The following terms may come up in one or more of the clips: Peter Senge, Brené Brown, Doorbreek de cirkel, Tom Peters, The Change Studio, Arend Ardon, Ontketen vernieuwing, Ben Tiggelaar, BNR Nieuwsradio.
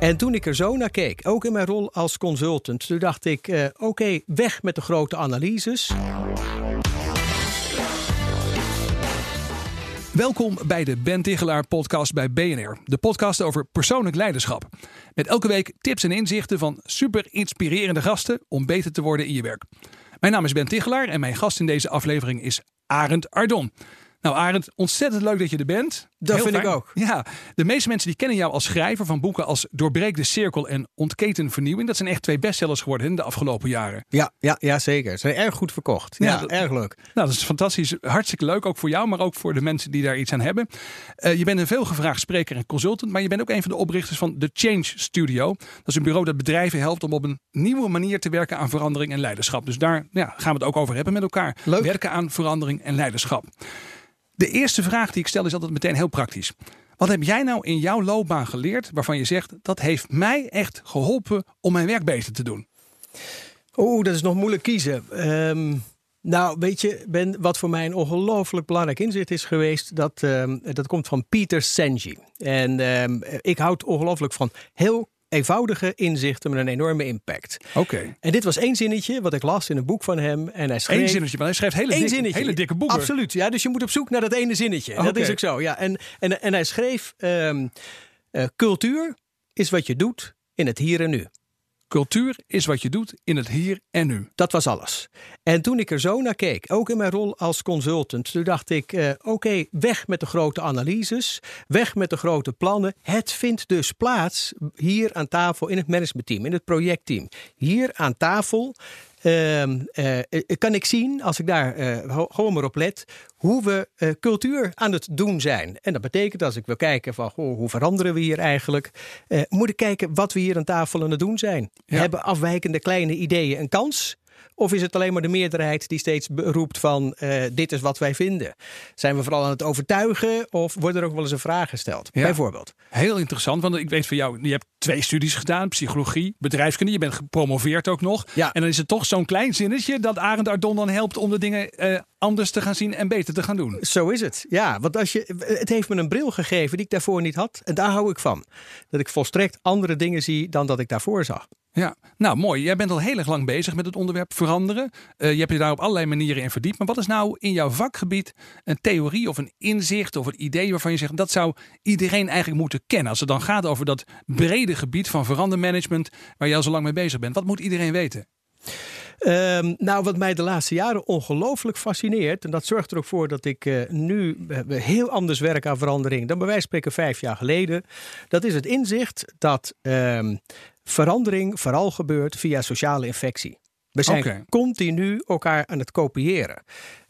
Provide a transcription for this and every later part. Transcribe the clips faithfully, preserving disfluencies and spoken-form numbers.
En toen ik er zo naar keek, ook in mijn rol als consultant, toen dacht ik, uh, oké, okay, weg met de grote analyses. Welkom bij de Ben Tiggelaar podcast bij B N R. De podcast over persoonlijk leiderschap. Met elke week tips en inzichten van super inspirerende gasten om beter te worden in je werk. Mijn naam is Ben Tiggelaar en mijn gast in deze aflevering is Arend Ardon. Nou Arend, ontzettend leuk dat je er bent. Dat Heel vind fijn. Ik ook. Ja, de meeste mensen die kennen jou als schrijver van boeken als Doorbreek de cirkel en Ontketen vernieuwing. Dat zijn echt twee bestsellers geworden in de afgelopen jaren. Ja, ja, ja zeker. Ze zijn erg goed verkocht. Ja, ja dat, erg leuk. Nou, dat is fantastisch. Hartstikke leuk, ook voor jou, maar ook voor de mensen die daar iets aan hebben. Uh, je bent een veelgevraagd spreker en consultant, maar je bent ook een van de oprichters van The Change Studio. Dat is een bureau dat bedrijven helpt om op een nieuwe manier te werken aan verandering en leiderschap. Dus daar ja, gaan we het ook over hebben met elkaar. Leuk. Werken aan verandering en leiderschap. De eerste vraag die ik stel is altijd meteen heel praktisch. Wat heb jij nou in jouw loopbaan geleerd waarvan je zegt dat heeft mij echt geholpen om mijn werk beter te doen? Oeh, dat is nog moeilijk kiezen. Um, nou, weet je, Ben, wat voor mij een ongelooflijk belangrijk inzicht is geweest, dat, um, dat komt van Peter Senge. En um, ik houd ongelooflijk van heel eenvoudige inzichten met een enorme impact. Oké. Okay. En dit was één zinnetje wat ik las in een boek van hem. En hij schreef... Eén zinnetje, maar hij schrijft hele, dik, hele dikke boeken. Absoluut, ja, dus je moet op zoek naar dat ene zinnetje. Okay. Dat is ook zo, ja. En, en, en hij schreef... Um, uh, cultuur is wat je doet in het hier en nu. Cultuur is wat je doet in het hier en nu. Dat was alles. En toen ik er zo naar keek, ook in mijn rol als consultant, toen dacht ik, uh, oké, okay, weg met de grote analyses, weg met de grote plannen. Het vindt dus plaats hier aan tafel in het managementteam, in het projectteam. Hier aan tafel uh, uh, kan ik zien, als ik daar uh, gewoon maar op let, hoe we uh, cultuur aan het doen zijn. En dat betekent, als ik wil kijken van goh, hoe veranderen we hier eigenlijk, Uh, moet ik kijken wat we hier aan tafel aan het doen zijn. Ja. Hebben afwijkende kleine ideeën een kans? Of is het alleen maar de meerderheid die steeds roept van uh, dit is wat wij vinden? Zijn we vooral aan het overtuigen of wordt er ook wel eens een vraag gesteld? Ja. Bijvoorbeeld. Heel interessant, want ik weet van jou, je hebt twee studies gedaan. Psychologie, bedrijfskunde, je bent gepromoveerd ook nog. Ja. En dan is het toch zo'n klein zinnetje dat Arend Ardon dan helpt om de dingen uh, anders te gaan zien en beter te gaan doen. Zo is het, ja. Want als je, het heeft me een bril gegeven die ik daarvoor niet had. En daar hou ik van. Dat ik volstrekt andere dingen zie dan dat ik daarvoor zag. Ja, nou mooi. Jij bent al heel erg lang bezig met het onderwerp veranderen. Uh, je hebt je daar op allerlei manieren in verdiept. Maar wat is nou in jouw vakgebied een theorie of een inzicht of een idee waarvan je zegt dat zou iedereen eigenlijk moeten kennen? Als het dan gaat over dat brede gebied van verandermanagement waar jij al zo lang mee bezig bent. Wat moet iedereen weten? Um, nou, wat mij de laatste jaren ongelooflijk fascineert, en dat zorgt er ook voor dat ik uh, nu uh, heel anders werk aan verandering dan bij wijze van spreken vijf jaar geleden. Dat is het inzicht dat um, verandering vooral gebeurt via sociale infectie. We zijn okay. continu elkaar aan het kopiëren.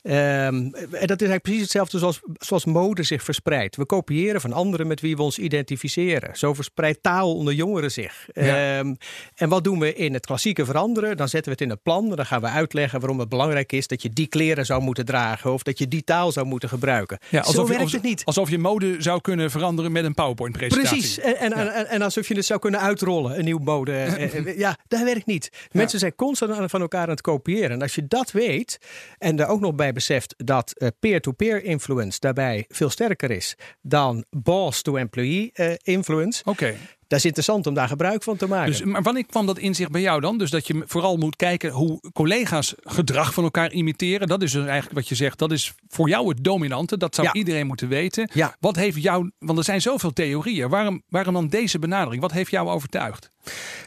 Um, en dat is eigenlijk precies hetzelfde zoals, zoals mode zich verspreidt. We kopiëren van anderen met wie we ons identificeren. Zo verspreidt taal onder jongeren zich. Ja. Um, en wat doen we in het klassieke veranderen? Dan zetten we het in een plan. Dan gaan we uitleggen waarom het belangrijk is dat je die kleren zou moeten dragen. Of dat je die taal zou moeten gebruiken. Ja, alsof Zo werkt je, als, het niet. Alsof je mode zou kunnen veranderen met een PowerPoint-presentatie. Precies. En, en, ja. en, en alsof je het zou kunnen uitrollen. Een nieuw mode. Ja, dat werkt niet. Mensen ja. zijn constant aan, van elkaar aan het kopiëren. En als je dat weet en daar ook nog bij beseft dat uh, peer-to-peer influence daarbij veel sterker is dan boss-to-employee uh, influence. Oké. Okay. Dat is interessant om daar gebruik van te maken. Dus, maar wanneer kwam dat inzicht bij jou dan? Dus dat je vooral moet kijken hoe collega's gedrag van elkaar imiteren. Dat is dus eigenlijk wat je zegt. Dat is voor jou het dominante. Dat zou ja. iedereen moeten weten. Ja. Wat heeft jou, want er zijn zoveel theorieën. Waarom, waarom dan deze benadering? Wat heeft jou overtuigd?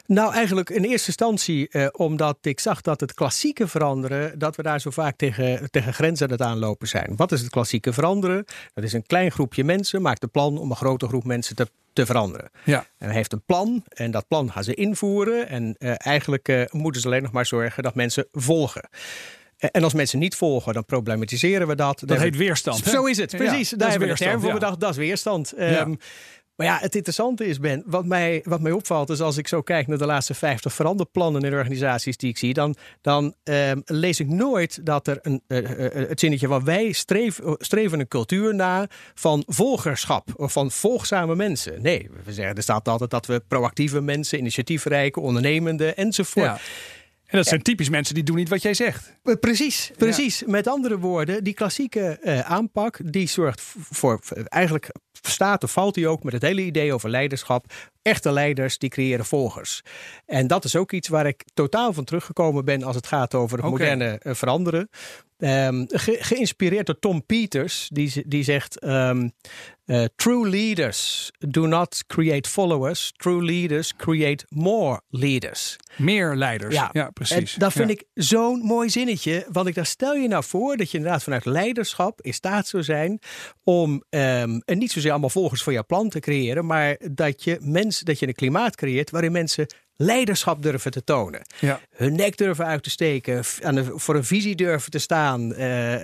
Nou, eigenlijk in eerste instantie eh, omdat ik zag dat het klassieke veranderen, dat we daar zo vaak tegen, tegen grenzen aan het aanlopen zijn. Wat is het klassieke veranderen? Dat is een klein groepje mensen maakt een plan om een grote groep mensen te te veranderen. Ja. En hij heeft een plan en dat plan gaan ze invoeren en uh, eigenlijk uh, moeten ze alleen nog maar zorgen dat mensen volgen. En als mensen niet volgen, dan problematiseren we dat. Dat dan heet we... weerstand. Zo hè? Is het, precies. Ja, daar hebben we een term voor bedacht, dat is weerstand. Ja. Um, Maar ja, het interessante is, Ben, wat mij, wat mij opvalt is als ik zo kijk naar de laatste vijftig veranderplannen in organisaties die ik zie, dan, dan uh, lees ik nooit dat er een, uh, uh, het zinnetje van wij streef, uh, streven een cultuur na van volgerschap of van volgzame mensen. Nee, we zeggen, er staat altijd dat we proactieve mensen, initiatiefrijke, ondernemende enzovoort. Ja. En dat zijn typisch mensen die doen niet wat jij zegt. Precies, precies. Ja. Met andere woorden, die klassieke uh, aanpak, die zorgt voor, voor eigenlijk staat of valt die ook met het hele idee over leiderschap. Echte leiders, die creëren volgers. En dat is ook iets waar ik totaal van teruggekomen ben als het gaat over het okay. moderne uh, veranderen. Um, ge- geïnspireerd door Tom Peters, die, die zegt... Um, uh, true leaders do not create followers. True leaders create more leaders. Meer leiders, ja, ja precies. En dat vind ja. ik zo'n mooi zinnetje. Want ik daar stel je nou voor dat je inderdaad vanuit leiderschap in staat zou zijn... om um, en niet zozeer allemaal volgers voor jouw plan te creëren... maar dat je, mens, dat je een klimaat creëert waarin mensen... leiderschap durven te tonen. Ja. Hun nek durven uit te steken. Aan de, voor een visie durven te staan. Uh,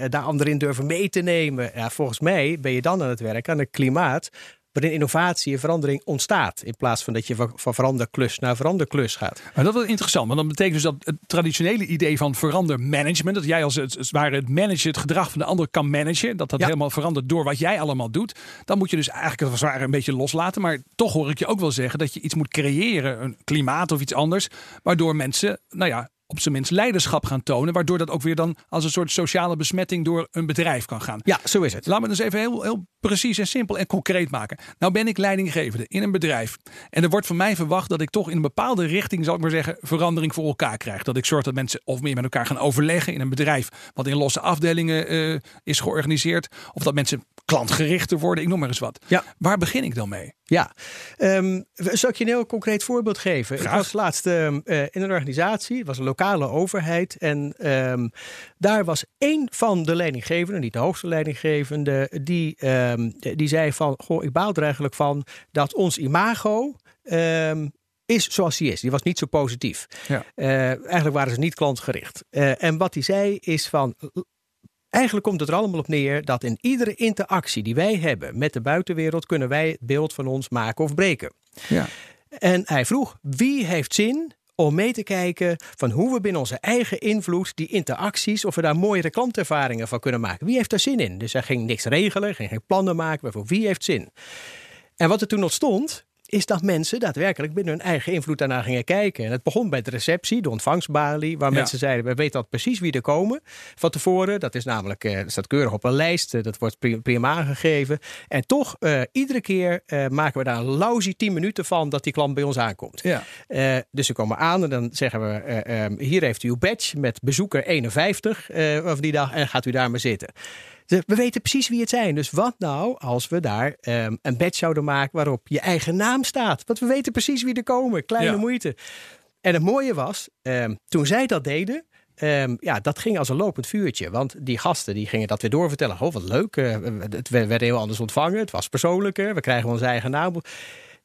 daar anderen in durven mee te nemen. Ja, volgens mij ben je dan aan het werk aan een klimaat... waarin innovatie en verandering ontstaat. In plaats van dat je van, van veranderklus naar veranderklus gaat. Maar dat is interessant. Want dat betekent dus dat het traditionele idee van verandermanagement... dat jij als het, het ware het managen, het gedrag van de ander kan managen... dat dat ja. helemaal verandert door wat jij allemaal doet. Dan moet je dus eigenlijk als het ware een beetje loslaten. Maar toch hoor ik je ook wel zeggen dat je iets moet creëren. Een klimaat of iets anders. Waardoor mensen, nou ja... op zijn minst leiderschap gaan tonen. Waardoor dat ook weer dan als een soort sociale besmetting door een bedrijf kan gaan. Ja, zo is het. Laten we het dus even heel, heel precies en simpel en concreet maken. Nou ben ik leidinggevende in een bedrijf. En er wordt van mij verwacht dat ik toch in een bepaalde richting, zal ik maar zeggen, verandering voor elkaar krijg. Dat ik zorg dat mensen of meer met elkaar gaan overleggen in een bedrijf. Wat in losse afdelingen uh, is georganiseerd. Of dat mensen klantgerichter worden. Ik noem maar eens wat. Ja. Waar begin ik dan mee? Ja, um, zal ik je een heel concreet voorbeeld geven? Graag. Ik was laatst um, uh, in een organisatie, het was een lokale overheid. En um, daar was één van de leidinggevenden, niet de hoogste leidinggevende, die, um, die zei van, goh, ik baal er eigenlijk van dat ons imago... Um, is zoals hij is. Die was niet zo positief. Ja. Uh, eigenlijk waren ze niet klantgericht. Uh, en wat hij zei is van... Eigenlijk komt het er allemaal op neer dat in iedere interactie die wij hebben met de buitenwereld... kunnen wij het beeld van ons maken of breken. Ja. En hij vroeg, wie heeft zin om mee te kijken van hoe we binnen onze eigen invloed... die interacties, of we daar mooiere klantervaringen van kunnen maken. Wie heeft daar zin in? Dus hij ging niks regelen, ging geen plannen maken. Maar voor wie heeft zin? En wat er toen ontstond... is dat mensen daadwerkelijk binnen hun eigen invloed daarna gingen kijken. En het begon bij de receptie, de ontvangstbalie, waar ja. mensen zeiden, we weten al precies wie er komen van tevoren. Dat is namelijk, uh, staat keurig op een lijst, uh, dat wordt prima aangegeven. En toch, uh, iedere keer uh, maken we daar een lousy tien minuten van dat die klant bij ons aankomt. Ja. Uh, dus ze komen aan en dan zeggen we, uh, um, hier heeft u uw badge met bezoeker eenenvijftig uh, van die dag en gaat u daar maar zitten. We weten precies wie het zijn. Dus wat nou als we daar um, een badge zouden maken waarop je eigen naam staat? Want we weten precies wie er komen. Kleine ja. moeite. En het mooie was, um, toen zij dat deden... Um, ja, dat ging als een lopend vuurtje. Want die gasten die gingen dat weer doorvertellen. Oh, wat leuk. Uh, het werd heel anders ontvangen. Het was persoonlijker. We krijgen onze eigen naam.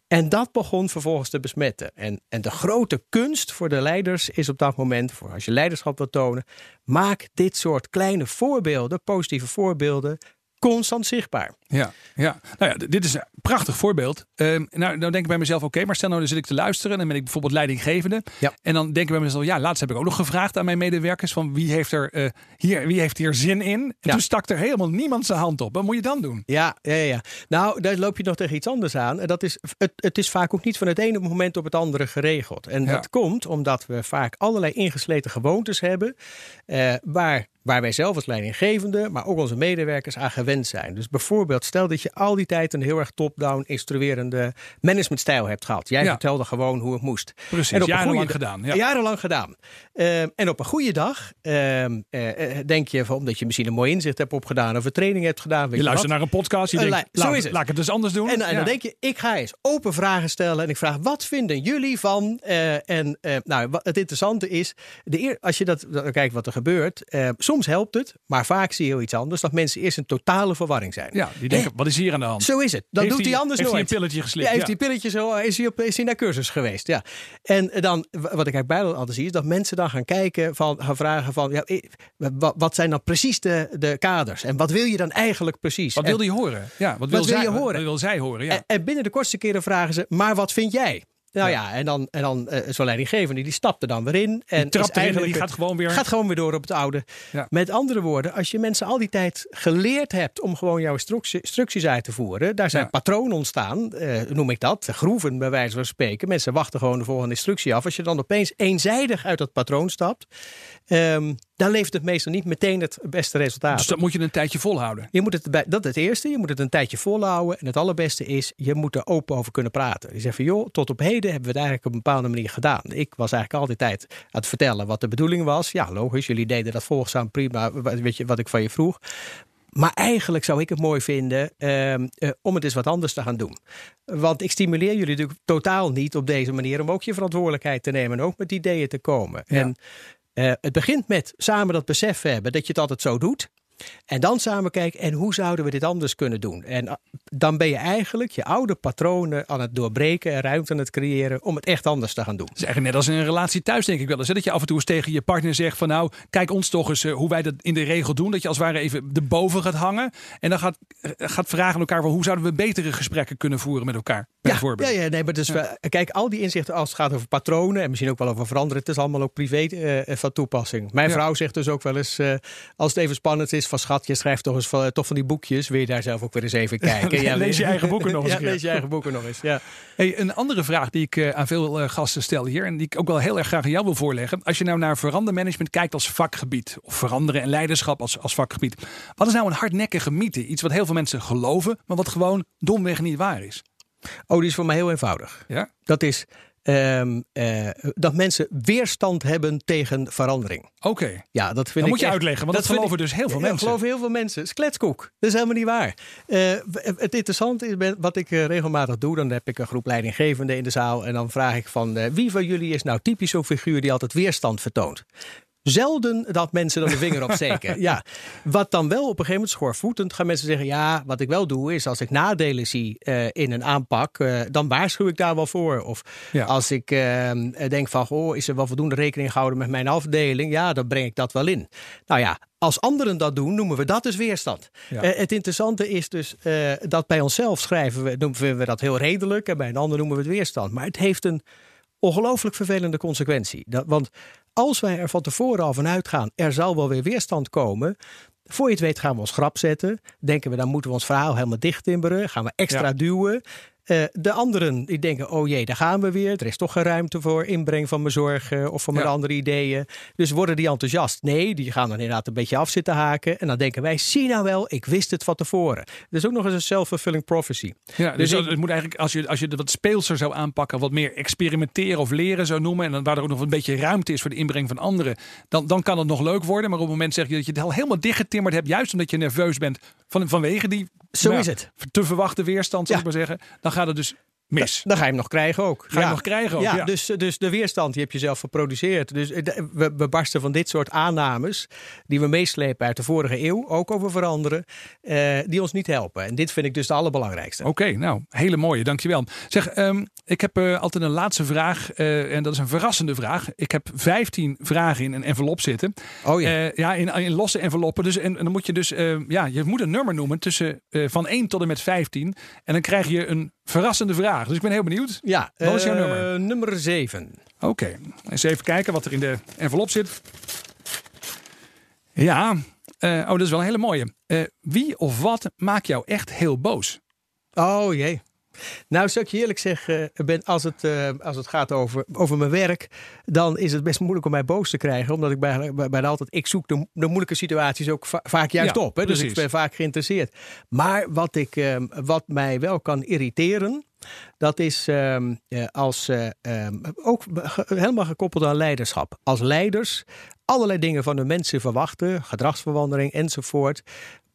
En dat begon vervolgens te besmetten. En, en de grote kunst voor de leiders is op dat moment... voor als je leiderschap wilt tonen... maak dit soort kleine voorbeelden, positieve voorbeelden... constant zichtbaar. Ja, ja. Nou ja, dit is een prachtig voorbeeld. Um, nou, dan denk ik bij mezelf, oké, okay, maar stel nou, dan zit ik te luisteren... en dan ben ik bijvoorbeeld leidinggevende. Ja. En dan denk ik bij mezelf, ja, laatst heb ik ook nog gevraagd aan mijn medewerkers... van wie heeft er, uh, hier, wie heeft hier zin in? En ja. toen stak er helemaal niemand zijn hand op. Wat moet je dan doen? Ja, ja, ja. Nou, daar loop je nog tegen iets anders aan. En dat is, het, het is vaak ook niet van het ene moment op het andere geregeld. En ja. dat komt omdat we vaak allerlei ingesleten gewoontes hebben... Uh, waar... Waar wij zelf als leidinggevende, maar ook onze medewerkers aan gewend zijn. Dus bijvoorbeeld, stel dat je al die tijd een heel erg top-down instruerende managementstijl hebt gehad. Jij ja. vertelde gewoon hoe het moest. Precies, en op jarenlang een goede, gedaan. Ja. Jarenlang gedaan. Uh, en op een goede dag uh, uh, denk je, omdat je misschien een mooi inzicht hebt opgedaan of een training hebt gedaan. Weet je, je luistert wat? Naar een podcast, je uh, denkt, la, zo is het. Laat ik het dus anders doen. En, ja. en dan denk je, ik ga eens open vragen stellen en ik vraag, wat vinden jullie van? Uh, en uh, nou, wat het interessante is, de eer, als je dat, dan kijkt wat er gebeurt, uh, Soms helpt het, maar vaak zie je iets anders. Dat mensen eerst een totale verwarring zijn. Ja, die denken, hey, wat is hier aan de hand? Zo is het. Dan heeft doet hij anders heeft nooit. Heeft hij een pilletje geslikt? Ja, heeft hij ja. een pilletje zo, is hij, op, is hij naar cursus geweest. Ja. En dan, wat ik eigenlijk bijna altijd zie, is dat mensen dan gaan kijken, van, gaan vragen van, ja, wat zijn dan precies de, de kaders? En wat wil je dan eigenlijk precies? Wat en, wil je horen? Ja, wat wil, wat zij, wil je horen? Wat wil zij horen? Ja. En, en binnen de kortste keren vragen ze, maar wat vind jij? Nou ja, ja, en dan, en dan uh, zo'n leidinggevende, die stapt er dan weer in. En die trapt erin en die gaat gewoon weer... gaat gewoon weer door op het oude. Ja. Met andere woorden, als je mensen al die tijd geleerd hebt om gewoon jouw structie, instructies uit te voeren. Daar zijn ja. patronen ontstaan, uh, noem ik dat. Groeven bij wijze van spreken. Mensen wachten gewoon de volgende instructie af. Als je dan opeens eenzijdig uit dat patroon stapt... Um, dan levert het meestal niet meteen het beste resultaat. Dus dat moet je een tijdje volhouden? Je moet het, dat is het eerste. Je moet het een tijdje volhouden. En het allerbeste is, je moet er open over kunnen praten. Je zegt van, joh, tot op heden hebben we het eigenlijk op een bepaalde manier gedaan. Ik was eigenlijk altijd tijd aan het vertellen wat de bedoeling was. Ja, logisch, jullie deden dat volgzaam prima. Weet je wat ik van je vroeg? Maar eigenlijk zou ik het mooi vinden uh, uh, om het eens wat anders te gaan doen. Want ik stimuleer jullie natuurlijk totaal niet op deze manier... om ook je verantwoordelijkheid te nemen en ook met ideeën te komen. Ja. En... Uh, het begint met samen dat besef hebben dat je het altijd zo doet. En dan samen kijken, en hoe zouden we dit anders kunnen doen? En uh, dan ben je eigenlijk je oude patronen aan het doorbreken... en ruimte aan het creëren om het echt anders te gaan doen. Het is eigenlijk net als in een relatie thuis, denk ik wel eens. Hè? Dat je af en toe eens tegen je partner zegt van... nou, kijk ons toch eens uh, hoe wij dat in de regel doen. Dat je als het ware even erboven gaat hangen. En dan gaat, uh, gaat vragen aan elkaar... van hoe zouden we betere gesprekken kunnen voeren met elkaar? Ja, ja, ja, nee, maar dus ja. we, kijk, al die inzichten als het gaat over patronen... en misschien ook wel over veranderen... het is allemaal ook privé uh, van toepassing. Mijn ja. vrouw zegt dus ook wel eens... Uh, als het even spannend is... van schat, je schrijft toch, eens van, uh, toch van die boekjes... wil je daar zelf ook weer eens even kijken. Ja, lees je eigen boeken nog eens. Ja, lees je eigen boeken nog eens, ja. Hey, een andere vraag die ik uh, aan veel uh, gasten stel hier... en die ik ook wel heel erg graag aan jou wil voorleggen... als je nou naar verandermanagement kijkt als vakgebied... of veranderen en leiderschap als, als vakgebied... wat is nou een hardnekkige mythe? Iets wat heel veel mensen geloven... maar wat gewoon domweg niet waar is. Oh, die is voor mij heel eenvoudig. Ja? Dat is um, uh, dat mensen weerstand hebben tegen verandering. Oké, okay. ja, dat, dat moet je echt uitleggen, want dat, dat geloven ik, dus heel veel ja, mensen. Dat geloven heel veel mensen. Het is kletskoek. Dat is helemaal niet waar. Uh, het interessante is, wat ik uh, regelmatig doe... dan heb ik een groep leidinggevenden in de zaal... en dan vraag ik van uh, wie van jullie is nou typisch zo'n figuur... die altijd weerstand vertoont? Zelden dat mensen dan de vinger op steken. Ja. Wat dan wel op een gegeven moment schoorvoetend gaan mensen zeggen... ja, wat ik wel doe is als ik nadelen zie uh, in een aanpak... Uh, dan waarschuw ik daar wel voor. Of ja. als ik uh, denk van... oh, is er wel voldoende rekening gehouden met mijn afdeling? Ja, dan breng ik dat wel in. Nou ja. Als anderen dat doen, noemen we dat dus weerstand. Ja. Uh, het interessante is dus uh, dat bij onszelf schrijven we, noemen we dat heel redelijk... en bij een ander noemen we het weerstand. Maar het heeft een ongelooflijk vervelende consequentie. Dat, want... als wij er van tevoren al van uitgaan, er zal wel weer weerstand komen... voor je het weet gaan we ons grap zetten. Denken we, dan moeten we ons verhaal helemaal dicht timmeren. Gaan we extra ja. duwen. Uh, de anderen die denken, oh jee, daar gaan we weer. Er is toch geen ruimte voor inbreng van mijn zorgen... of van mijn ja. andere ideeën. Dus worden die enthousiast? Nee, die gaan dan inderdaad een beetje af zitten haken. En dan denken wij, zie nou wel, ik wist het van tevoren. Dus ook nog eens een self-fulfilling prophecy. Ja, dus, dus ik, het moet eigenlijk, als je, als je het wat speelser zou aanpakken... wat meer experimenteren of leren zou noemen... en dan, waar er ook nog een beetje ruimte is voor de inbreng van anderen... dan, dan kan het nog leuk worden. Maar op het moment zeg je dat je het al helemaal dicht getimmerd hebt... juist omdat je nerveus bent van, vanwege die... Zo nou, is het. Te verwachten weerstand, zou ja. ik maar zeggen. Dan gaat het dus mis. Dan ga je hem nog krijgen ook. Ga je ja. hem nog krijgen ook. Ja, ja. Dus, dus de weerstand die heb je zelf geproduceerd. Dus we, we barsten van dit soort aannames. Die we meeslepen uit de vorige eeuw. Ook over veranderen. Eh, die ons niet helpen. En dit vind ik dus de allerbelangrijkste. Oké, okay, nou. Hele mooie. Dankjewel. Zeg, um, ik heb uh, altijd een laatste vraag. Uh, en dat is een verrassende vraag. Ik heb vijftien vragen in een envelop zitten. Oh ja. Uh, ja, in, in losse enveloppen. Dus, en, en dan moet je dus, uh, ja, je moet een nummer noemen. Tussen uh, van één tot en met vijftien. En dan krijg je een verrassende vraag. Dus ik ben heel benieuwd. Ja, wat is jouw uh, nummer? Nummer zeven. Oké. Okay. Eens even kijken wat er in de envelop zit. Ja. Uh, oh, dat is wel een hele mooie. Uh, wie of wat maakt jou echt heel boos? Oh jee. Nou, zou ik je eerlijk zeggen, Ben, als het, uh, als het gaat over, over mijn werk... dan is het best moeilijk om mij boos te krijgen. Omdat ik bij, bij, bij altijd... Ik zoek de, de moeilijke situaties ook va- vaak juist ja, op. Hè? Dus ik ben vaak geïnteresseerd. Maar wat, ik, uh, wat mij wel kan irriteren... dat is um, als, uh, um, ook ge- helemaal gekoppeld aan leiderschap. Als leiders allerlei dingen van de mensen verwachten... gedragsverandering enzovoort.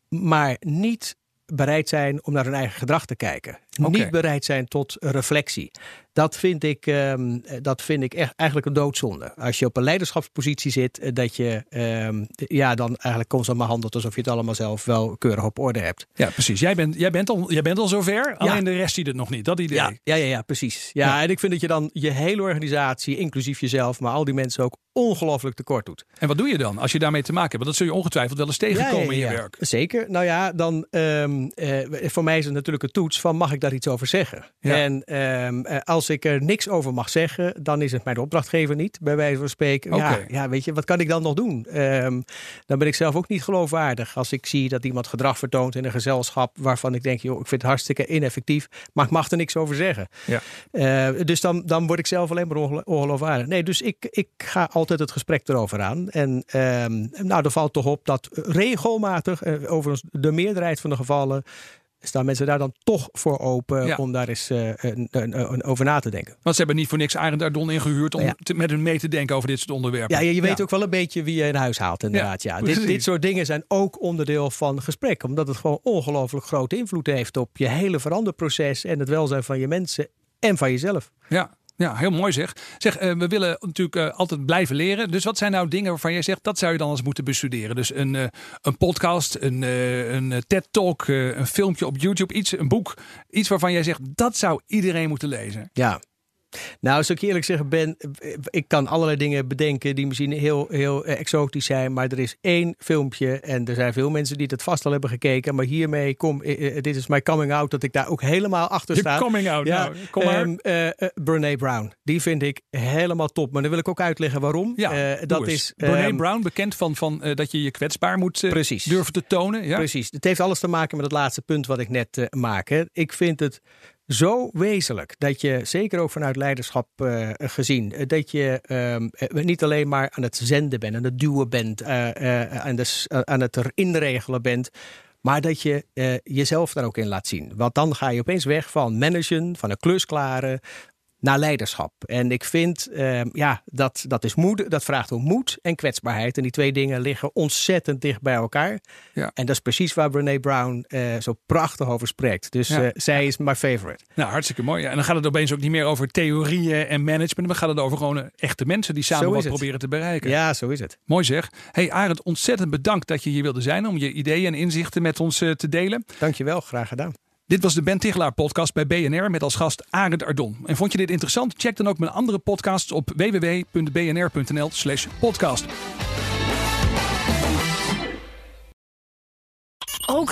Maar niet... bereid zijn om naar hun eigen gedrag te kijken. Okay. Niet bereid zijn tot reflectie. Dat vind ik, um, dat vind ik echt eigenlijk een doodzonde. Als je op een leiderschapspositie zit, dat je um, ja, dan eigenlijk constant maar handelt alsof je het allemaal zelf wel keurig op orde hebt. Ja, precies. Jij bent, jij bent, al, jij bent al zover, ja. Alleen de rest ziet het nog niet. Dat idee. Ja, ja, ja, ja precies. Ja, ja, en ik vind dat je dan je hele organisatie, inclusief jezelf, maar al die mensen ook ongelooflijk tekort doet. En wat doe je dan als je daarmee te maken hebt? Want dat zul je ongetwijfeld wel eens tegenkomen ja, ja, ja, ja. in je werk. Zeker. Nou ja, dan um, uh, voor mij is het natuurlijk een toets van mag ik daar iets over zeggen? Ja. En um, uh, als Als ik er niks over mag zeggen, dan is het mijn opdrachtgever niet, bij wijze van spreken. Okay. Ja, ja, weet je, wat kan ik dan nog doen? Um, dan ben ik zelf ook niet geloofwaardig. Als ik zie dat iemand gedrag vertoont in een gezelschap waarvan ik denk, joh, ik vind het hartstikke ineffectief, maar ik mag er niks over zeggen. Ja. Uh, dus dan, dan word ik zelf alleen maar ongelo- ongeloofwaardig. Nee, dus ik, ik ga altijd het gesprek erover aan. En um, nou, er valt toch op dat regelmatig, uh, overigens de meerderheid van de gevallen, staan mensen daar dan toch voor open ja. om daar eens uh, een, een, een over na te denken. Want ze hebben niet voor niks Arend Ardon ingehuurd om ja. te, met hun mee te denken over dit soort onderwerpen. Ja, je, je weet ja. ook wel een beetje wie je in huis haalt inderdaad. Ja, ja. Dit, dit soort dingen zijn ook onderdeel van gesprek. Omdat het gewoon ongelooflijk grote invloed heeft op je hele veranderproces en het welzijn van je mensen en van jezelf. Ja. Ja, heel mooi zeg. Zeg, uh, we willen natuurlijk uh, altijd blijven leren. Dus wat zijn nou dingen waarvan jij zegt, dat zou je dan eens moeten bestuderen? Dus een, uh, een podcast, een, uh, een TED-talk, uh, een filmpje op YouTube, iets, een boek. Iets waarvan jij zegt, dat zou iedereen moeten lezen. Ja. Nou, als ik eerlijk zeg, Ben, ik kan allerlei dingen bedenken die misschien heel, heel exotisch zijn. Maar er is één filmpje en er zijn veel mensen die het vast al hebben gekeken. Maar hiermee, kom, dit is mijn coming out, dat ik daar ook helemaal achter sta. Je coming out, ja, nou, kom maar. Um, uh, Brené Brown, die vind ik helemaal top. Maar dan wil ik ook uitleggen waarom. Ja, uh, dat is um, Brené Brown, bekend van, van uh, dat je je kwetsbaar moet uh, durven te tonen. Ja? Precies, het heeft alles te maken met het laatste punt wat ik net uh, maak. Hè. Ik vind het zo wezenlijk dat je, zeker ook vanuit leiderschap uh, gezien, dat je um, niet alleen maar aan het zenden bent, aan het duwen bent, uh, uh, aan, de, uh, aan het erin regelen bent, maar dat je uh, jezelf daar ook in laat zien. Want dan ga je opeens weg van managen, van een klus klaren, naar leiderschap. En ik vind, uh, ja, dat, dat is moed. Dat vraagt om moed en kwetsbaarheid. En die twee dingen liggen ontzettend dicht bij elkaar. Ja. En dat is precies waar Brené Brown uh, zo prachtig over spreekt. Dus ja. uh, zij is my favorite. Nou, hartstikke mooi. Ja. En dan gaat het opeens ook niet meer over theorieën en management. Maar gaat het over gewoon echte mensen die samen wat het. proberen te bereiken. Ja, zo is het. Mooi zeg. Hey Arend, ontzettend bedankt dat je hier wilde zijn. Om je ideeën en inzichten met ons uh, te delen. Dankjewel, graag gedaan. Dit was de Ben Tiggelaar podcast bij B N R met als gast Arend Ardon. En vond je dit interessant? Check dan ook mijn andere podcasts op www.bnr.nl slash podcast. Ook